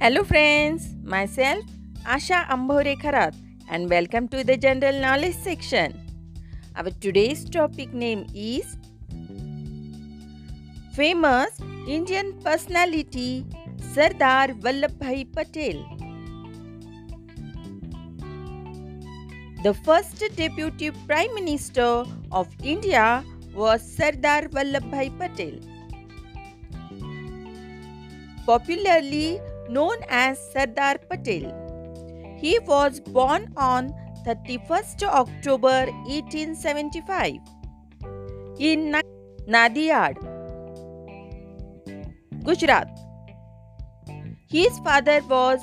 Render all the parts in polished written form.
Hello friends, myself Asha Ambhorekharat and welcome to the general knowledge section. Our today's topic name is famous Indian personality Sardar Vallabhbhai Patel. The first deputy prime minister of India was Sardar Vallabhbhai Patel, popularly known as Sardar Patel. He was born on 31st October 1875 in Nadiad, Gujarat. His father was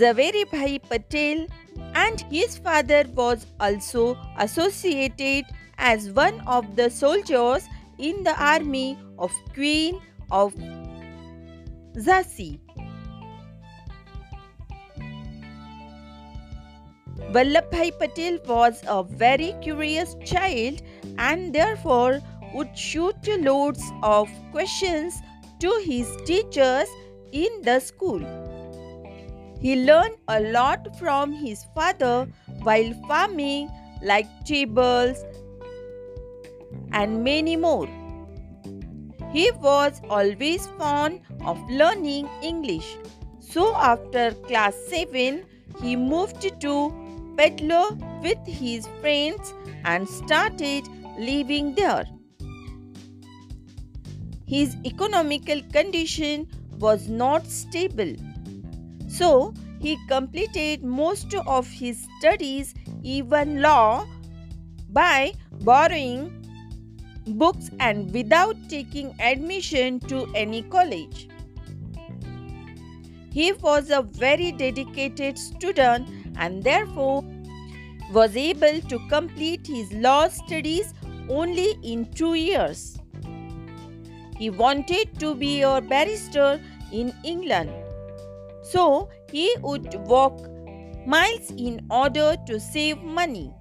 Zaveri Bhai Patel and his father was also associated as one of the soldiers in the army of Queen of Jhansi. Vallabhbhai Patel was a very curious child and therefore would shoot loads of questions to his teachers in the school. He learned a lot from his father while farming, like tables and many more. He was always fond of learning English, so after class 7, he moved to Petlo with his friends and started living there. His economical condition was not stable, so he completed most of his studies, even law, by borrowing books and without taking admission to any college. He was a very dedicated student and therefore was able to complete his law studies only in 2 years. He wanted to be a barrister in England, so he would walk miles in order to save money.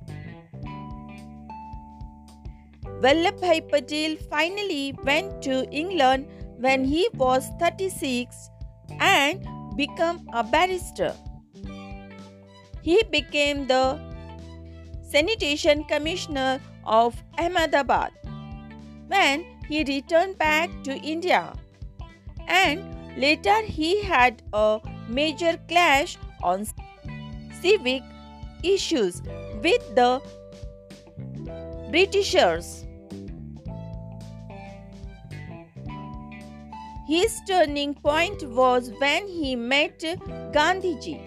Vallabhbhai Patel finally went to England when he was 36 and became a barrister. He became the sanitation commissioner of Ahmedabad when he returned back to India, and later he had a major clash on civic issues with the Britishers. His turning point was when he met Gandhiji.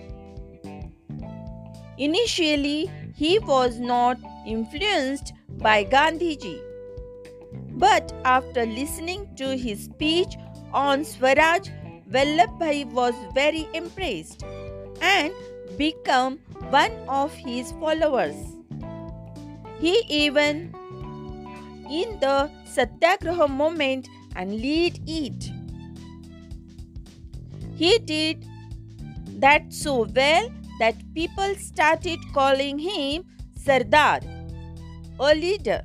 Initially, he was not influenced by Gandhiji, but after listening to his speech on Swaraj, Vallabhbhai was very impressed and became one of his followers. He even in the Satyagraha movement and lead it. He did that so well that people started calling him Sardar, a leader.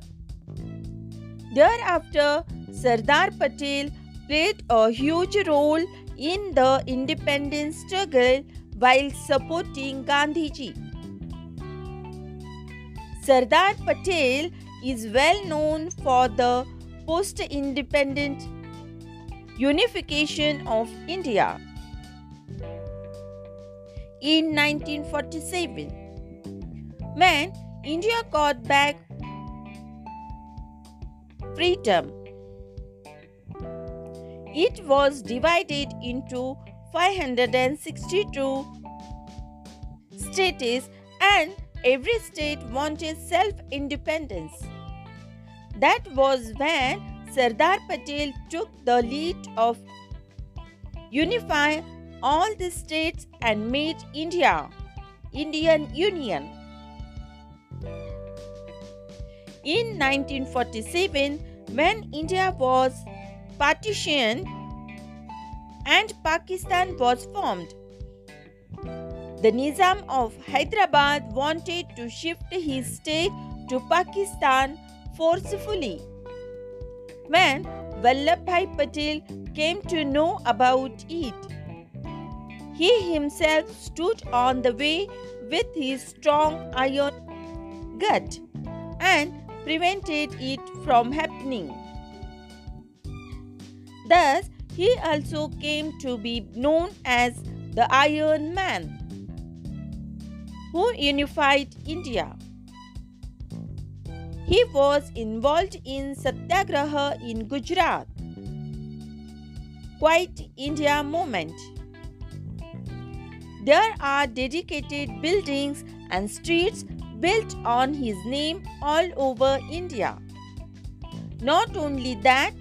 Thereafter, Sardar Patel played a huge role in the independence struggle while supporting Gandhiji. Sardar Patel is well known for the post-independent unification of India in 1947, when India got back freedom. It was divided into 562 states and every state wanted self-independence. That was when Sardar Patel took the lead of unifying all the states and made India Indian Union. In 1947, when India was partitioned and Pakistan was formed, the Nizam of Hyderabad wanted to shift his state to Pakistan forcefully. When Vallabhbhai Patel came to know about it, He himself stood on the way with his strong iron gut and prevented it from happening. Thus, he also came to be known as the Iron Man, who unified India. He was involved in Satyagraha in Gujarat, Quit India movement. There are dedicated buildings and streets built on his name all over India. Not only that,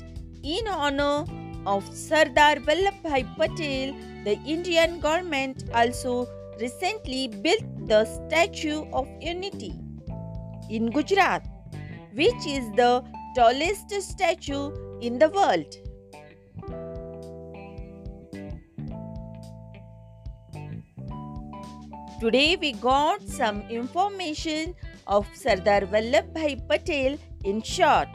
in honor of Sardar Vallabhbhai Patel, the Indian government also recently built the Statue of Unity in Gujarat, which is the tallest statue in the world. Today we got some information of Sardar Vallabhbhai Patel in short.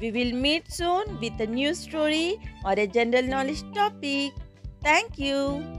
We will meet soon with a new story or a general knowledge topic. Thank you.